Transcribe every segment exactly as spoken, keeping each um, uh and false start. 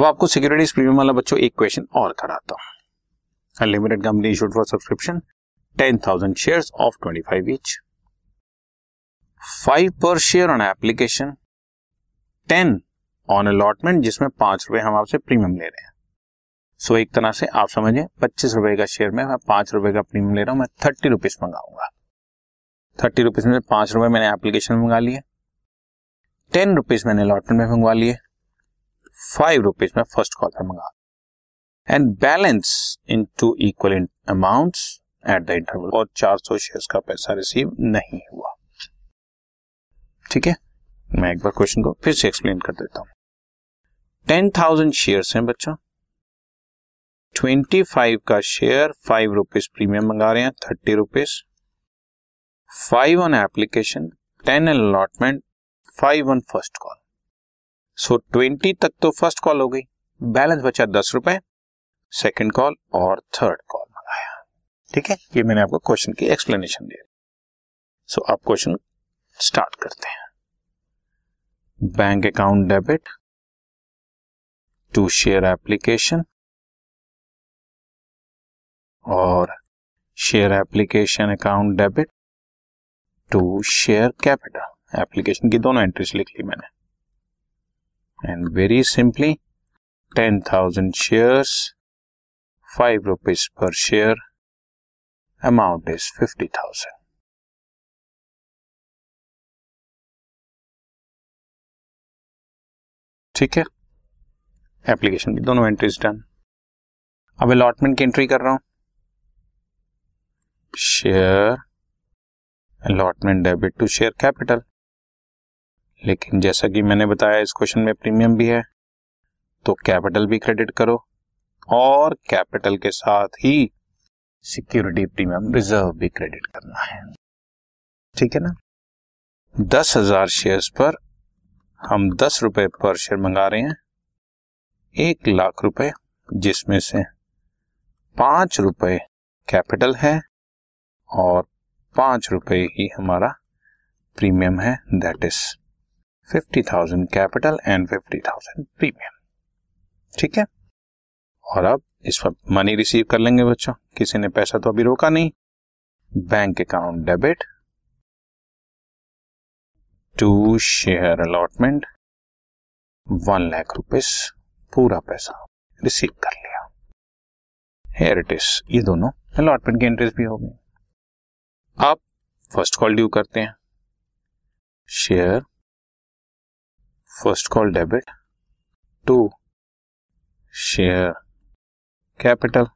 अब आपको securities premium वाला बच्चों एक क्वेश्चन और कराता हूं. Unlimited company issued for subscription ten thousand shares of twenty five each, five per share on application, ten on allotment जिसमें पांच रुपए हम आपसे प्रीमियम ले रहे हैं. सो so, एक तरह से आप समझें पच्चीस रुपए का शेयर में मैं पांच रुपए का प्रीमियम ले रहा हूं. मैं थर्टी रुपीज मंगाऊंगा. थर्टी रुपीज में पांच रुपए मैंने एप्लीकेशन में मंगा लिए, टेन रुपीज मैंने अलॉटमेंट में मंगवा लिए, फाइव रुपीज में फर्स्ट कॉल पर मंगा, and balance in two equal amounts at the interval. और चार सौ शेयर का पैसा रिसीव नहीं हुआ. ठीक है, मैं एक बार क्वेश्चन को फिर से एक्सप्लेन कर देता हूं. टेन थाउजेंड शेयर्स हैं बच्चों, ट्वेंटी फाइव का शेयर फाइव रुपीज प्रीमियम मंगा रहे हैं, thirty rupees, five on application, ten on allotment, five on first call. So twenty तक तो फर्स्ट कॉल हो गई, बैलेंस बचा दस रुपए सेकंड कॉल और थर्ड कॉल मंगाया. ठीक है, ये मैंने आपको क्वेश्चन की एक्सप्लेनेशन दी. सो so, आप क्वेश्चन स्टार्ट करते हैं. Bank account debit to share application, और share application account debit to share capital. Application की दोनों एंट्रीज लिख ली मैंने. And very simply ten thousand shares, five rupees per share, amount is fifty thousand. ठीक है, एप्लीकेशन की दोनों एंट्रीज डन. अब अलॉटमेंट की एंट्री कर रहा हूं. Share allotment debit to share capital, लेकिन जैसा कि मैंने बताया इस क्वेश्चन में प्रीमियम भी है तो कैपिटल भी क्रेडिट करो और कैपिटल के साथ ही सिक्योरिटी प्रीमियम रिजर्व भी क्रेडिट करना है. ठीक है ना, दस हजार शेयर्स पर हम दस रुपए पर शेयर मंगा रहे हैं, एक लाख रुपए जिसमें से पांच रुपए कैपिटल है और पांच रुपए ही हमारा प्रीमियम है. That is fifty thousand capital and fifty thousand premium. ठीक है, और अब इस पर मनी रिसीव कर लेंगे बच्चों. किसी ने पैसा तो अभी रोका नहीं. Bank account debit to share allotment, one lakh rupees पूरा पैसा रिसीव कर लिया. हेयर इट इज, ये दोनों अलॉटमेंट की एंट्रीज भी हो गई. आप फर्स्ट कॉल ड्यू करते हैं. Share first call debit to share capital,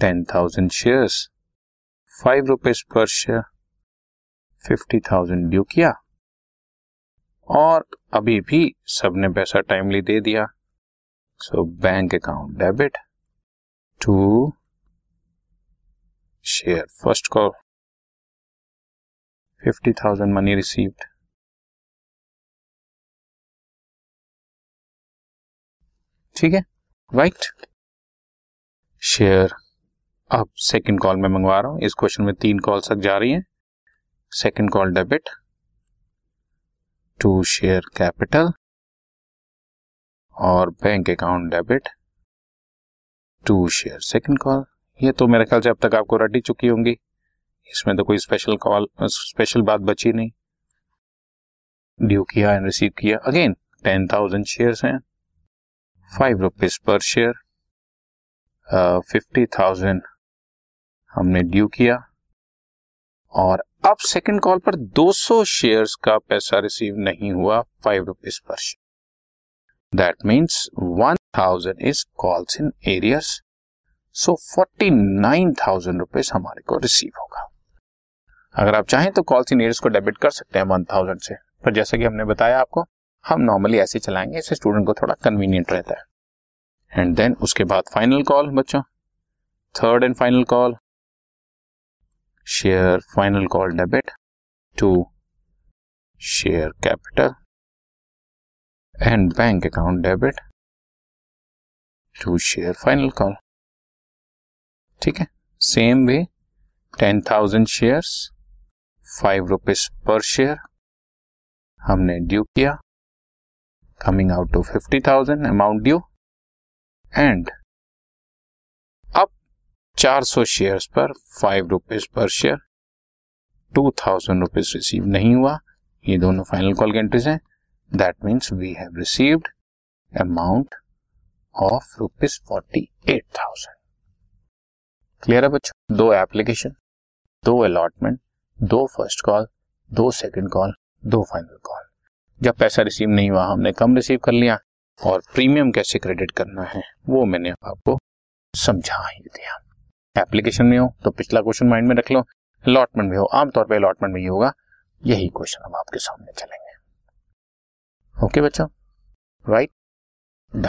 ten thousand shares, five rupees per share, fifty thousand due किया और अभी भी सबने पैसा टाइमली दे दिया. So bank account debit to share first call, fifty thousand money received. ठीक है, राइट. शेयर अब सेकंड कॉल में मंगवा रहा हूं. इस क्वेश्चन में तीन कॉल तक जा रही है. Second call debit to share capital और bank account debit to share second call. ये तो मेरे ख्याल से अब तक आपको रट ही चुकी होंगी. इसमें तो कोई स्पेशल कॉल स्पेशल बात बची नहीं. ड्यू किया एंड रिसीव किया. अगेन टेन थाउजेंड शेयर्स हैं, five rupees per share, fifty thousand हमने ड्यू किया और अब सेकंड कॉल पर दो सौ शेयर्स का पैसा रिसीव नहीं हुआ, five rupees per share. That means one thousand is calls in arrears. So forty nine thousand rupees हमारे को रिसीव होगा. अगर आप चाहें तो कॉल्स इन एरियर्स को डेबिट कर सकते हैं वन थाउजेंड से, पर जैसा कि हमने बताया आपको हम नॉर्मली ऐसे चलाएंगे, इससे स्टूडेंट को थोड़ा कन्वीनियंट रहता है. एंड देन उसके बाद फाइनल कॉल बच्चों, third and final call. Share final call debit to share capital and bank account debit to share final call. ठीक है, same way ten thousand shares, five rupees per share हमने due किया coming out to fifty thousand amount due and up four hundred shares पर five rupees per share, two thousand rupees received नहीं हुआ. ये दोनों final call entries हैं. That means we have received amount of rupees forty-eight thousand. Clear है बच्चों. दो application, दो अलॉटमेंट, दो फर्स्ट कॉल, दो सेकंड कॉल, दो फाइनल कॉल. जब पैसा रिसीव नहीं हुआ हमने कम रिसीव कर लिया और प्रीमियम कैसे क्रेडिट करना है वो मैंने आपको समझा ही दिया. एप्लीकेशन में हो तो पिछला क्वेश्चन माइंड में रख लो, अलॉटमेंट में हो, आमतौर पे अलॉटमेंट में ही होगा. यही क्वेश्चन हम आपके सामने चलेंगे. ओके बच्चों, राइट डन.